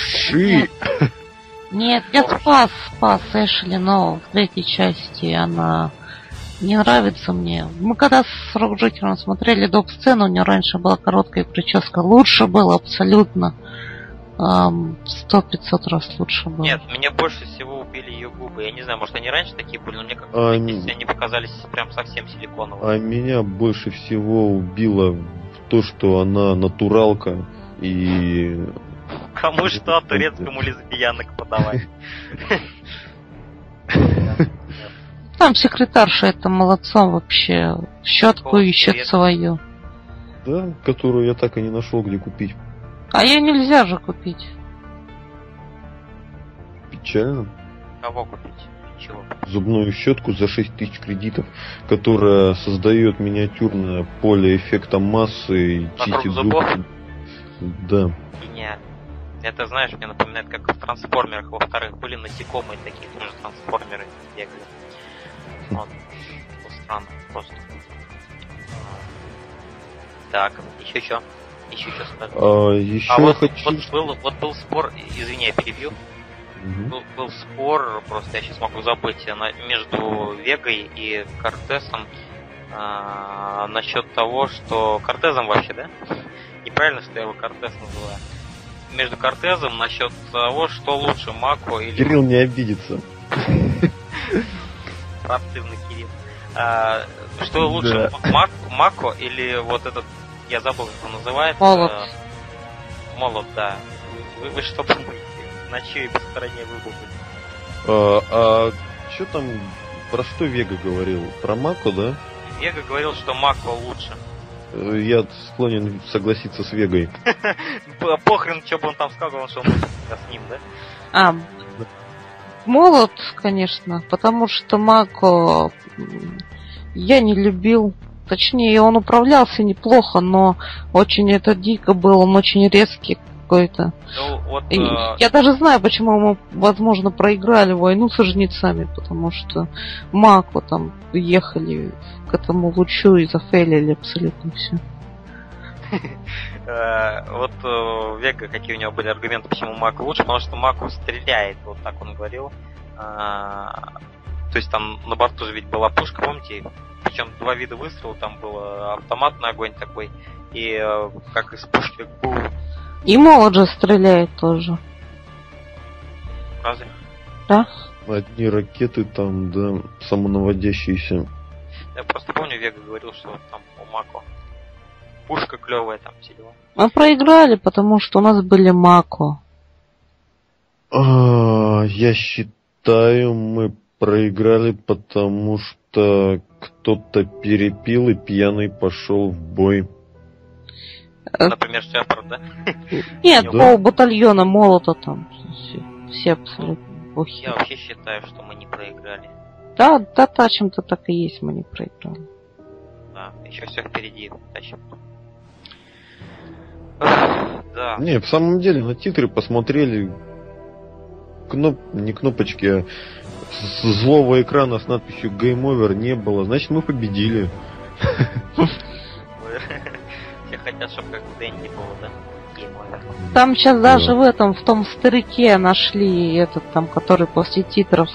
Нет, я спас Эшли, но в третьей части она не нравится мне. Мы когда с Рокшокером смотрели доп-сцену, у нее раньше была короткая прическа. Лучше было абсолютно. 100-500 раз лучше было. Нет, меня больше всего убили ее губы. Я не знаю, может они раньше такие были, но мне как-то они показались прям совсем силиконовыми. А меня больше всего убило то, что она натуралка и... Кому что, турецкому лесбиянок подавай. Там секретарша это молодцом вообще. Щетку ищет свою. Да, которую я так и не нашел, где купить. А ее нельзя же купить. Печально. Кого купить? Чего? Зубную щетку за 6000 кредитов, которая создает миниатюрное поле эффекта массы и чистит зубы. Да. Гениально. Это, знаешь, мне напоминает, как в трансформерах, во-вторых, были насекомые такие, тоже трансформеры бегали. Вот. Странно просто. Так, еще что? Еще что сказать? Вот был спор, извини, я перебью. Был спор, просто я сейчас могу забыть, между Вегой и Кортесом насчет того, что... Кортезом вообще, да? Неправильно, что я его Кортес называю. Между Кортезом насчет того, что лучше, Мако или... Кирилл не обидится. Противный Кирилл. Что лучше, Мако или вот этот... Я забыл, как он называется. Молод. Молод, да. Вы что думаете? Ночью и по стороне выбухнет. А что там... Про что Вега говорил? Про Мако, да? Вега говорил, что Мако лучше. Я склонен согласиться с Вегой. Похрен, что бы он там сказал, главное, что он с ним, да? Молод, конечно, потому что Мако я не любил. Точнее, он управлялся неплохо, но очень это дико было, он очень резкий какой-то. Ну, вот, я даже знаю, почему мы, возможно, проиграли войну со жнецами, потому что Мако там ехали к этому лучу и зафейлили абсолютно все. Вот Вега, какие у него были аргументы, почему Мако лучше, потому что Мако стреляет, вот так он говорил. То есть там на борту же ведь была пушка, помните? Причем два вида выстрела, там был автоматный огонь такой, и как из пушки был. И молод же стреляет тоже. Разве? Да. Одни ракеты там, да, самонаводящиеся. Я просто помню, Вега говорил, что вот там у Мако пушка клевая там все дела. Мы проиграли, потому что у нас были Мако. Я считаю, мы проиграли, потому что кто-то перепил и пьяный пошел в бой. Например, Шепард, да? Нет, пол батальона Молота там. Все абсолютно. Я вообще считаю, что мы не проиграли. Да, чем-то так и есть, мы не проиграли. Да, еще все впереди, тащим. Да. Не, в самом деле, на титры посмотрели не кнопочки, а злого экрана с надписью Game Over не было. Значит, мы победили. Все хотят, чтобы как в Дэнди было, да? Там сейчас даже в том старике нашли этот там, который после титров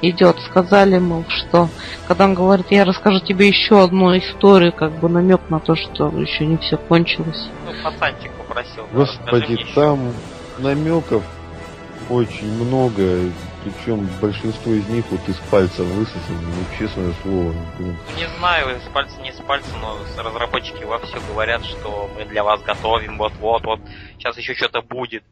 идет. Сказали ему, что когда он говорит, я расскажу тебе еще одну историю, как бы намек на то, что еще не все кончилось. Ну, пацанчик попросил. Господи, там намеков очень много, причем большинство из них вот из пальца высосано, ну, честное слово. Не знаю, из пальца не с пальца, но разработчики вовсю говорят, что мы для вас готовим, вот, сейчас еще что-то будет.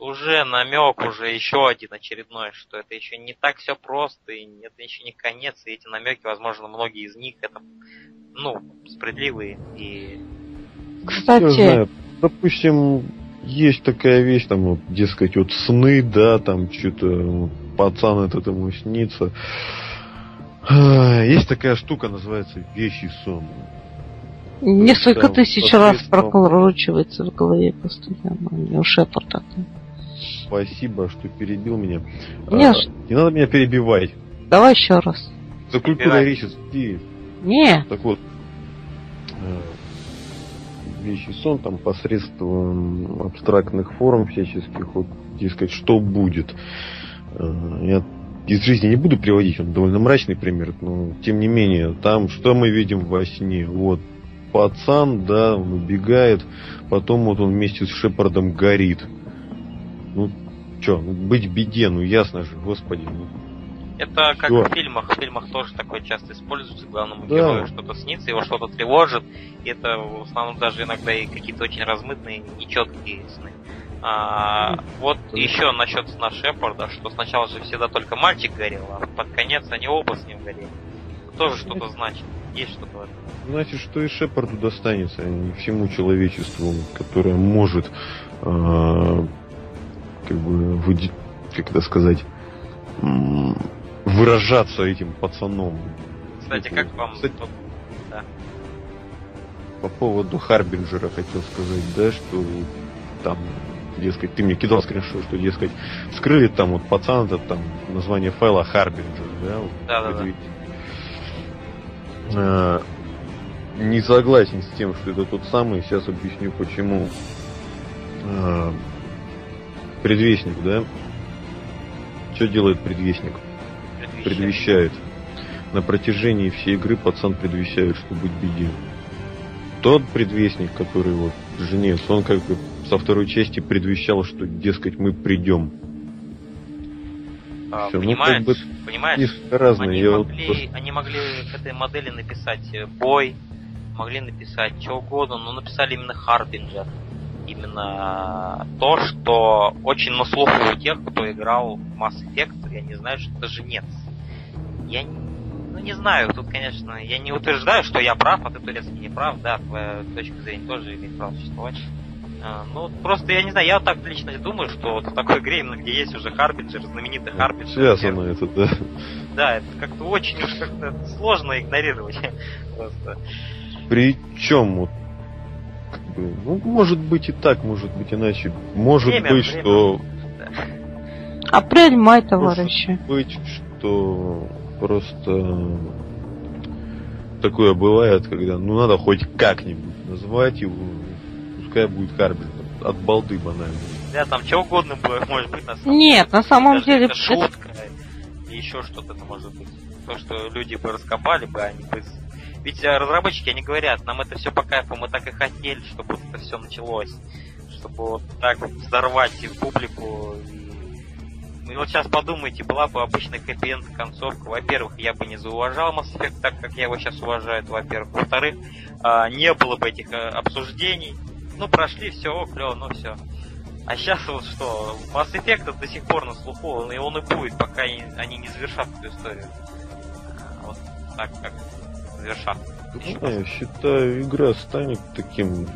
Уже намек, уже еще один очередной, что это еще не так все просто, и это еще не конец, и эти намеки, возможно, многие из них, это, справедливые. И... Кстати, допустим, есть такая вещь, там, вот, дескать, вот сны, да, там, что-то, пацан этот ему снится. Есть такая штука, называется вещий сон. Несколько там, тысяч раз прокручивается в голове постоянно, у меня Шепард такой. Спасибо, что перебил меня. Не надо меня перебивать. Давай еще раз. За культурой речи. Не. Так вот. Вещий сон там посредством абстрактных форм всяческих, вот, дескать, что будет. Я из жизни не буду приводить, он довольно мрачный пример, но тем не менее, там что мы видим во сне? Вот пацан, да, он убегает, потом вот он вместе с Шепардом горит. Ну, что, быть беде, ну ясно же, господи. Это как в фильмах тоже такое часто используется, главному герою что-то снится, его что-то тревожит, и это в основном даже иногда и какие-то очень размытые, нечеткие сны. Вот еще насчет сна Шепарда, что сначала же всегда только мальчик горел, а под конец они оба с ним горели. Тоже что-то значит, есть что-то в этом. Значит, что и Шепарду достанется, а не всему человечеству, которое может, выражаться этим пацаном. Кстати, как вам... Да. По поводу Харбинджера хотел сказать, да, что там, дескать, ты мне кидал скриншот, что, дескать, скрыли там вот пацан этот там, название файла Харбинджер, да? Да. Не согласен с тем, что это тот самый, сейчас объясню почему. Предвестник, да? Что делает предвестник? Предвещает. На протяжении всей игры пацан предвещает, что будет беде. Тот предвестник, который вот женец, он как бы со второй части предвещал, что, дескать, мы придем. Все, понимаешь? Они могли к этой модели написать бой, могли написать что угодно, но написали именно Харбинджер. Именно то, что очень на слуху у тех, кто играл в Mass Effect, я не знаю, что это женец. Я не знаю, тут, конечно, я не утверждаю, что я прав, а ты, Турецкий, не прав, да, твоя точка зрения тоже имеет право существовать. Просто я не знаю, я вот так лично думаю, что вот в такой игре, именно где есть уже Харбинджер, знаменитый Харбинджер. Связано это, да. Да, это как-то очень уж как-то сложно игнорировать. Просто. Причем вот может быть и так, может быть иначе. Может быть, что... Апрель-май, товарищи. Может быть, что просто такое бывает, когда надо хоть как-нибудь назвать его, пускай будет Харбин. От балды банально. Да, там что угодно может быть на самом деле. Нет, на самом деле... Это шутка. Еще что-то может быть. То, что люди бы раскопали бы, они бы... Ведь разработчики, они говорят, нам это все по кайфу, мы так и хотели, чтобы это все началось. Чтобы вот так вот взорвать и публику. И Ну вот сейчас подумайте, была бы обычная хэппи-энд концовка. Во-первых, я бы не зауважал Mass Effect так, как я его сейчас уважаю, это во-первых. Во-вторых, не было бы этих обсуждений. Ну, прошли, все, клево, ну все. А сейчас вот что, Mass Effect до сих пор на слуху, он и будет, пока они не завершат эту историю. Вот так, как завершат. Я считаю, игра станет таким...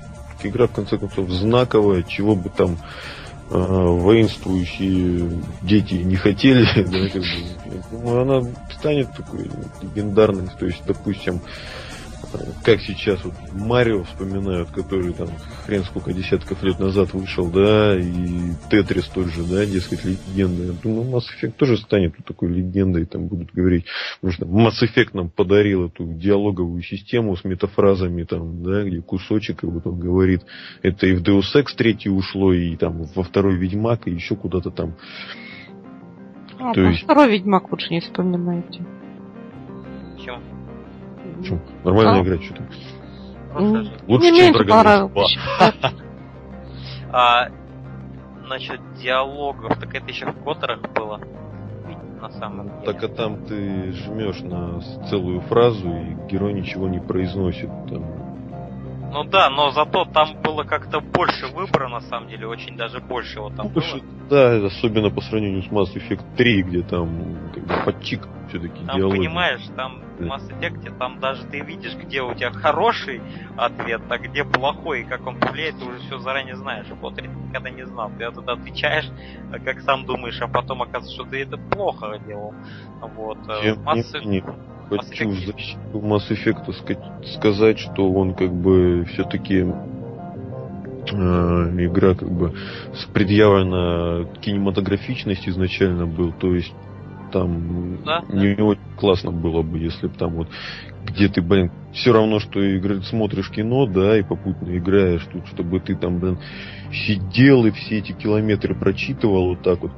Игра, в конце концов, знаковая, чего бы там воинствующие дети не хотели. Да, как бы, я думаю, она станет такой легендарной. То есть, допустим, как сейчас вот Марио вспоминают, который там хрен сколько десятков лет назад вышел, да, и Тетрис тот же, да, дескать, легенда. Я думаю, Mass Effect тоже станет вот такой легендой, там будут говорить, потому что Mass Effect нам подарил эту диалоговую систему с метафразами, там, да, где кусочек, и вот он говорит, это и в Деус Экс 3 ушло, и там во второй Ведьмак, и еще куда-то там. А, то есть... Второй Ведьмак лучше не вспоминайте. Чего? Почему? Нормальная игра, что-то. Лучше, чем Dragon Ball. Насчет диалогов, так это еще в Которах было. На самом деле. Так, а там ты жмешь на целую фразу, и герой ничего не произносит. Там. Ну да, но зато там было как-то больше выбора, на самом деле, очень даже больше его там было. Да, особенно по сравнению с Mass Effect 3, где там как бы подчик все-таки там, диалоги. Понимаешь, там в Mass Effect, там даже ты видишь, где у тебя хороший ответ, а где плохой, и как он повлияет, ты уже все заранее знаешь. Вот ты никогда не знал. Ты тогда отвечаешь, как сам думаешь, а потом оказывается, что ты это плохо делал. Вот. Хочу в защиту Mass Effect сказать, что он как бы все-таки... игра как бы предъявлена кинематографичность изначально был, то есть там да, не да. Очень классно было бы, если бы там вот где ты, блин, все равно, что смотришь кино, да, и попутно играешь тут, чтобы ты там, блин, сидел и все эти километры прочитывал вот так вот.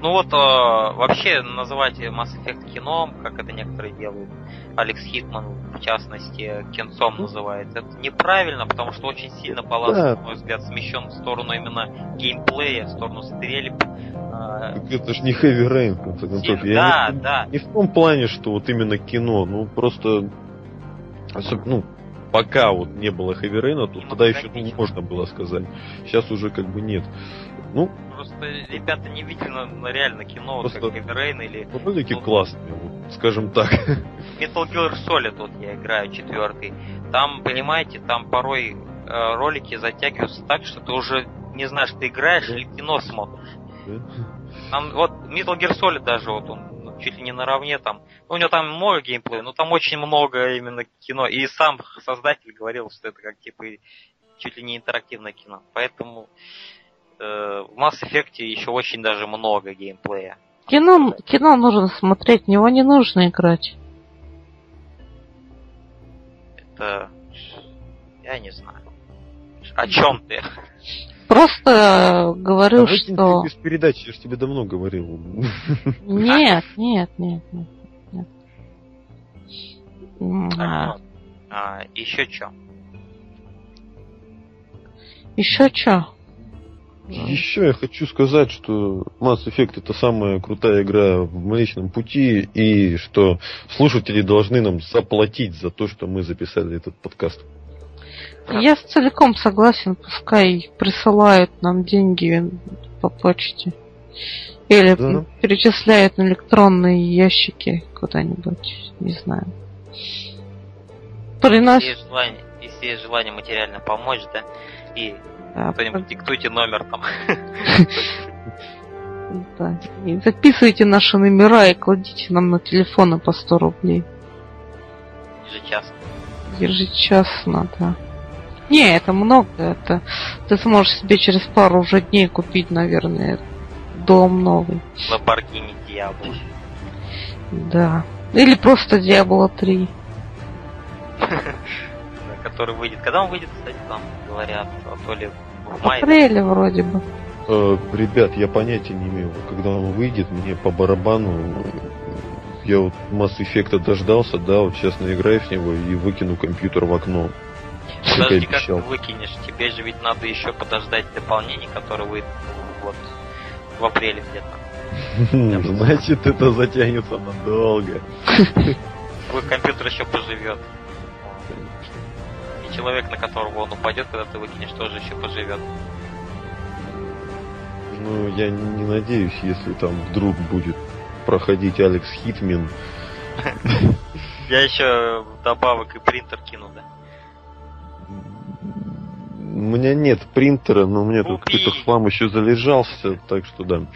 Ну вот, вообще называть Mass Effect кином, как это некоторые делают, Алекс Хитман, в частности, кинцом называет, это неправильно, потому что очень сильно баланс, на мой взгляд, смещен в сторону именно геймплея, в сторону стрельб. Так это же не Heavy Rain, в конце концов. Да, да. Не в том плане, что вот именно кино, ну просто... Ну, пока вот не было Heavy Rain, то тогда еще можно было сказать. Сейчас уже как бы нет. Ну, просто ребята не видели на реально кино, вот как Heavy Rain или... Ролики классные, вот, скажем так. Metal Gear Solid, вот я играю, 4. Там, понимаете, там порой ролики затягиваются так, что ты уже не знаешь, ты играешь или кино смотришь. Там, вот Metal Gear Solid даже, вот он чуть ли не наравне там. Ну, у него там много геймплея, но там очень много именно кино. И сам создатель говорил, что это как типа чуть ли не интерактивное кино. Поэтому... в Mass Effect еще очень даже много геймплея. Кино нужно смотреть, в него не нужно играть. Это... Я не знаю. О чем ты? Просто говорю, что... Ты без передачи, я же тебе давно говорил. Нет. Еще что? Еще я хочу сказать, что Mass Effect это самая крутая игра в Млечном Пути, и что слушатели должны нам заплатить за то, что мы записали этот подкаст. Я целиком согласен, пускай присылают нам деньги по почте. Или перечисляют на электронные ящики куда-нибудь, не знаю. Если есть желание материально помочь, да, и... кто-нибудь диктуйте номер там. Да. И записывайте наши номера и кладите нам на телефоны по 100 рублей. Ежечасно, да. Не, это много. Это ты сможешь себе через пару уже дней купить, наверное, дом новый. Lamborghini Diablo. Да. Или просто Diablo 3. Который выйдет. Когда он выйдет, кстати, там говорят, то ли в мае. В апреле вроде бы. Ребят, я понятия не имею, когда он выйдет, мне по барабану. Я вот Mass Effect'а дождался, да, вот сейчас наиграю в него и выкину компьютер в окно. Подожди, как ты выкинешь? Тебе же ведь надо еще подождать дополнение, которое выйдет вот в апреле где-то. Значит, это затянется надолго. Твой компьютер еще поживет. И человек, на которого он упадет, когда ты выкинешь, тоже еще поживет. Ну, я не надеюсь, если там вдруг будет проходить Алекс Хитмин. Я еще добавок и принтер кину, да? У меня нет принтера, но у меня тут какой-то хлам еще залежался, так что да.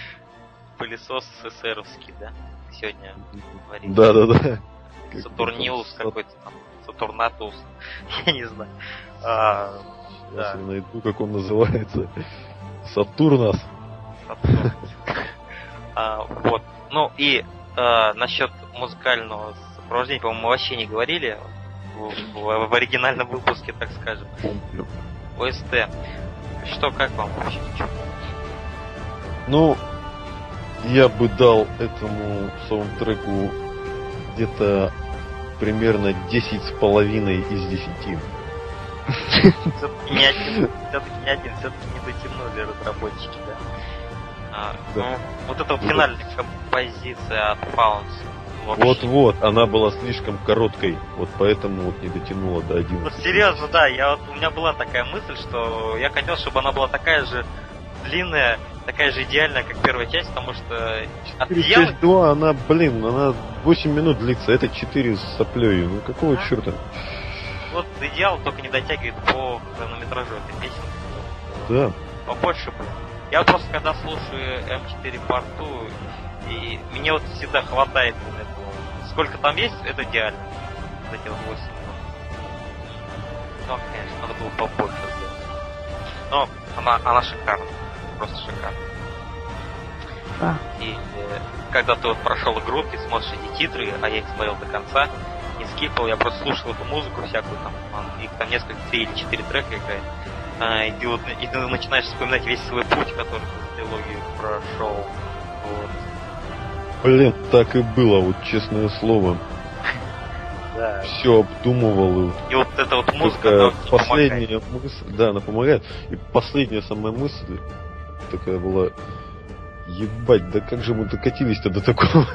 Пылесос СССРовский, да? Сегодня говорили. Да. Сатурниус какой-то там, Сатурнатус, я не знаю. Сейчас я найду, как он называется. Сатурнас. Вот. Ну и насчет музыкального сопровождения, по-моему, мы вообще не говорили в оригинальном выпуске, так скажем. Помню. ОСТ. Что, как вам вообще? Ну, я бы дал этому саундтреку где-то примерно 10,5 из 10. Все-таки не один, все-таки не дотянули разработчики, да? Ну, вот эта вот финальная композиция от Фаунс. Вот-вот, она была слишком короткой, вот поэтому вот не дотянула до 11. Вот серьезно, да, у меня была такая мысль, что я хотел, чтобы она была такая же длинная, такая же идеальная, как первая часть, потому что... Часть 2, она 8 минут длится, это 4 с соплёю, ну какого черта? Вот идеал только не дотягивает по хронометражу этой песни. Да. Побольше, блин. Я просто когда слушаю М4 порту, и мне вот всегда хватает этого. Сколько там есть, это идеально. Вот эти вот 8 минут. Ну, конечно, надо было побольше сделать. Но она шикарна. Просто шикарна. Да. И когда ты вот прошел игру, ты смотришь эти титры, а я их смотрел до конца, не скипал, я просто слушал эту музыку всякую, там, их там несколько, 3 или 4 трека играет. И ты начинаешь вспоминать весь свой путь, который ты с трилогией прошел. Вот. Блин, так и было, вот честное слово. Да. Все обдумывал. И вот эта вот музыка, последняя мысль, да, она помогает. И последняя самая мысль такая была: ебать, да как же мы докатились-то до такого?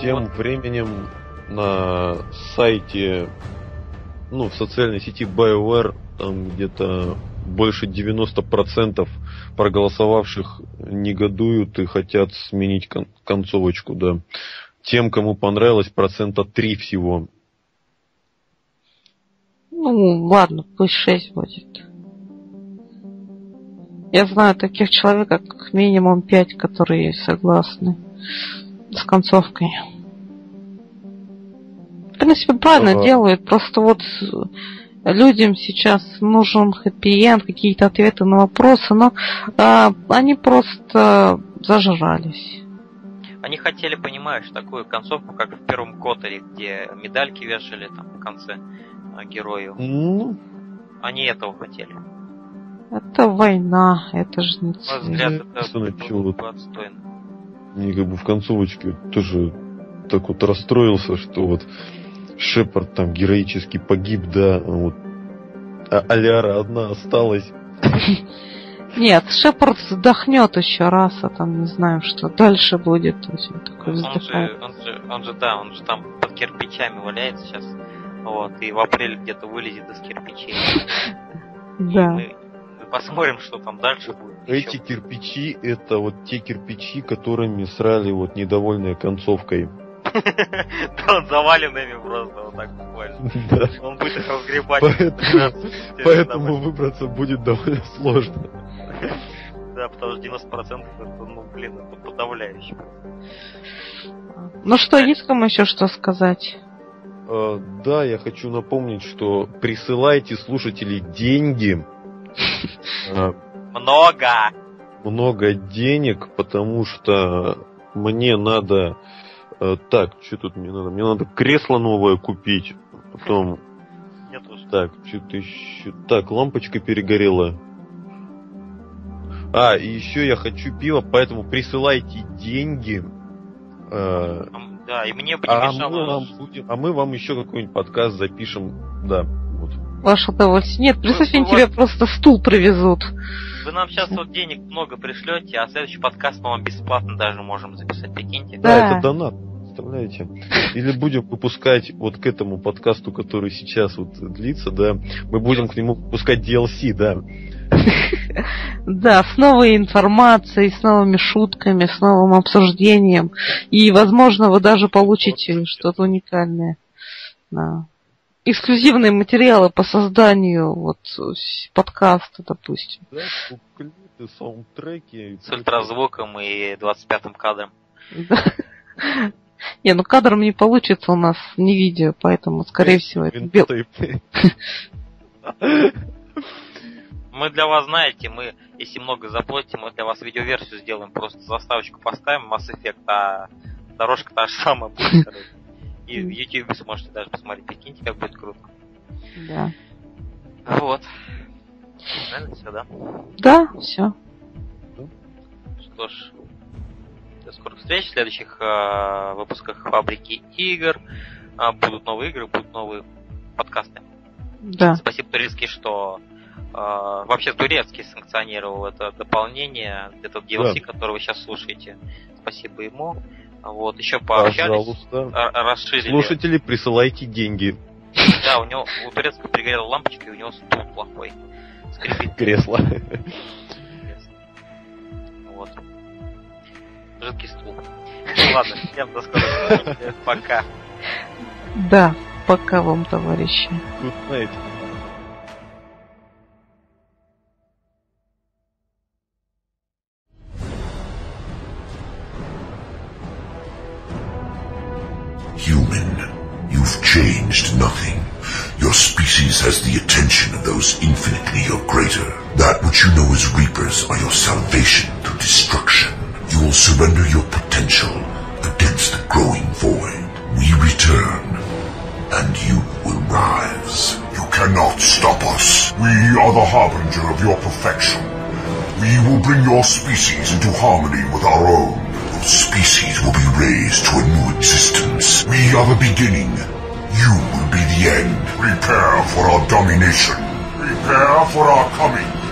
Тем временем на сайте, в социальной сети BioWare, там где-то больше 90% проголосовавших негодуют и хотят сменить концовочку, да. Тем, кому понравилось, 3% всего. Ну, ладно, пусть 6 будет. Я знаю таких человек, как минимум 5, которые согласны с концовкой. В принципе, правильно делают, просто вот людям сейчас нужен хэппи-энд, какие-то ответы на вопросы, но они просто зажрались. Они хотели, понимаешь, такую концовку, как в первом Которе, где медальки вешали там в конце герою. Они этого хотели. Это война, это же не отстойно. Они как бы в концовочке тоже так вот расстроился, что вот Шепард там героически погиб, да, вот, а Аляра одна осталась. Нет, Шепард вздохнет еще раз, а там не знаем, что дальше будет. Он же там под кирпичами валяется сейчас, вот, и в апреле где-то вылезет из кирпичей. Да. Посмотрим, что там дальше будет. Эти кирпичи, это вот те кирпичи, которыми срали вот недовольные концовкой. Да, он завален ими просто, вот так буквально. Он будет их разгребать. Поэтому выбраться будет довольно сложно. Да, потому что 90% это, это подавляюще. Ну что, есть кому еще что сказать? Да, я хочу напомнить, что присылайте, слушатели, деньги. Много! Много денег, потому что мне надо... Так, что тут мне надо? Мне надо кресло новое купить. Потом... Так, что-то еще... Так, лампочка перегорела. А, и еще я хочу пива, поэтому присылайте деньги. Да, и мне бы не мешало. Мы вам еще какой-нибудь подкаст запишем. Да, вот. Ваше удовольствие. Нет, представь, вот, тебе просто стул привезут. Вы нам сейчас вот денег много пришлете, а следующий подкаст мы вам бесплатно даже можем записать, прикиньте. Да, это донат. Представляете? Или будем выпускать вот к этому подкасту, который сейчас вот длится, да, мы будем к нему выпускать DLC, да. Да, с новой информацией, с новыми шутками, с новым обсуждением. И, возможно, вы даже получите что-то уникальное. Да. Эксклюзивные материалы по созданию вот подкаста, допустим. Да, клипы, саундтреки. С ультразвуком и 25-м кадром. Не, ну кадром не получится у нас, не видео, поэтому, скорее всего, это мы для вас, знаете, мы, если много заплатим, мы для вас видеоверсию сделаем, просто заставочку поставим, Mass Effect, а дорожка та же самая будет, короче. И в YouTube сможете даже посмотреть, прикиньте, как будет круто. Да. Вот. Наверное, все, да? Да, все. Что ж, до скорых встреч в следующих выпусках Фабрики игр. Будут новые игры, будут новые подкасты. Да. Спасибо, Турецкий, что вообще Турецкий санкционировал это дополнение, этот DLC, да, который вы сейчас слушаете. Спасибо ему. Вот, еще пообщались, расширили. Слушатели, присылайте деньги. Да, у него, у Турецкого пригорела лампочка, и у него стул плохой. Скрипит. Кресло. Вот. Жидкий стул. Ладно, всем до скорого. Пока. Да, пока вам, товарищи. Good night. Human, you've changed nothing. Your species has the attention of those infinitely your greater. That which you know as reapers are your salvation through destruction. You will surrender your potential against the growing void. We return, and you will rise. You cannot stop us. We are the harbinger of your perfection. We will bring your species into harmony with our own. Your species will be raised to a new existence. We are the beginning. You will be the end. Prepare for our domination. Prepare for our coming.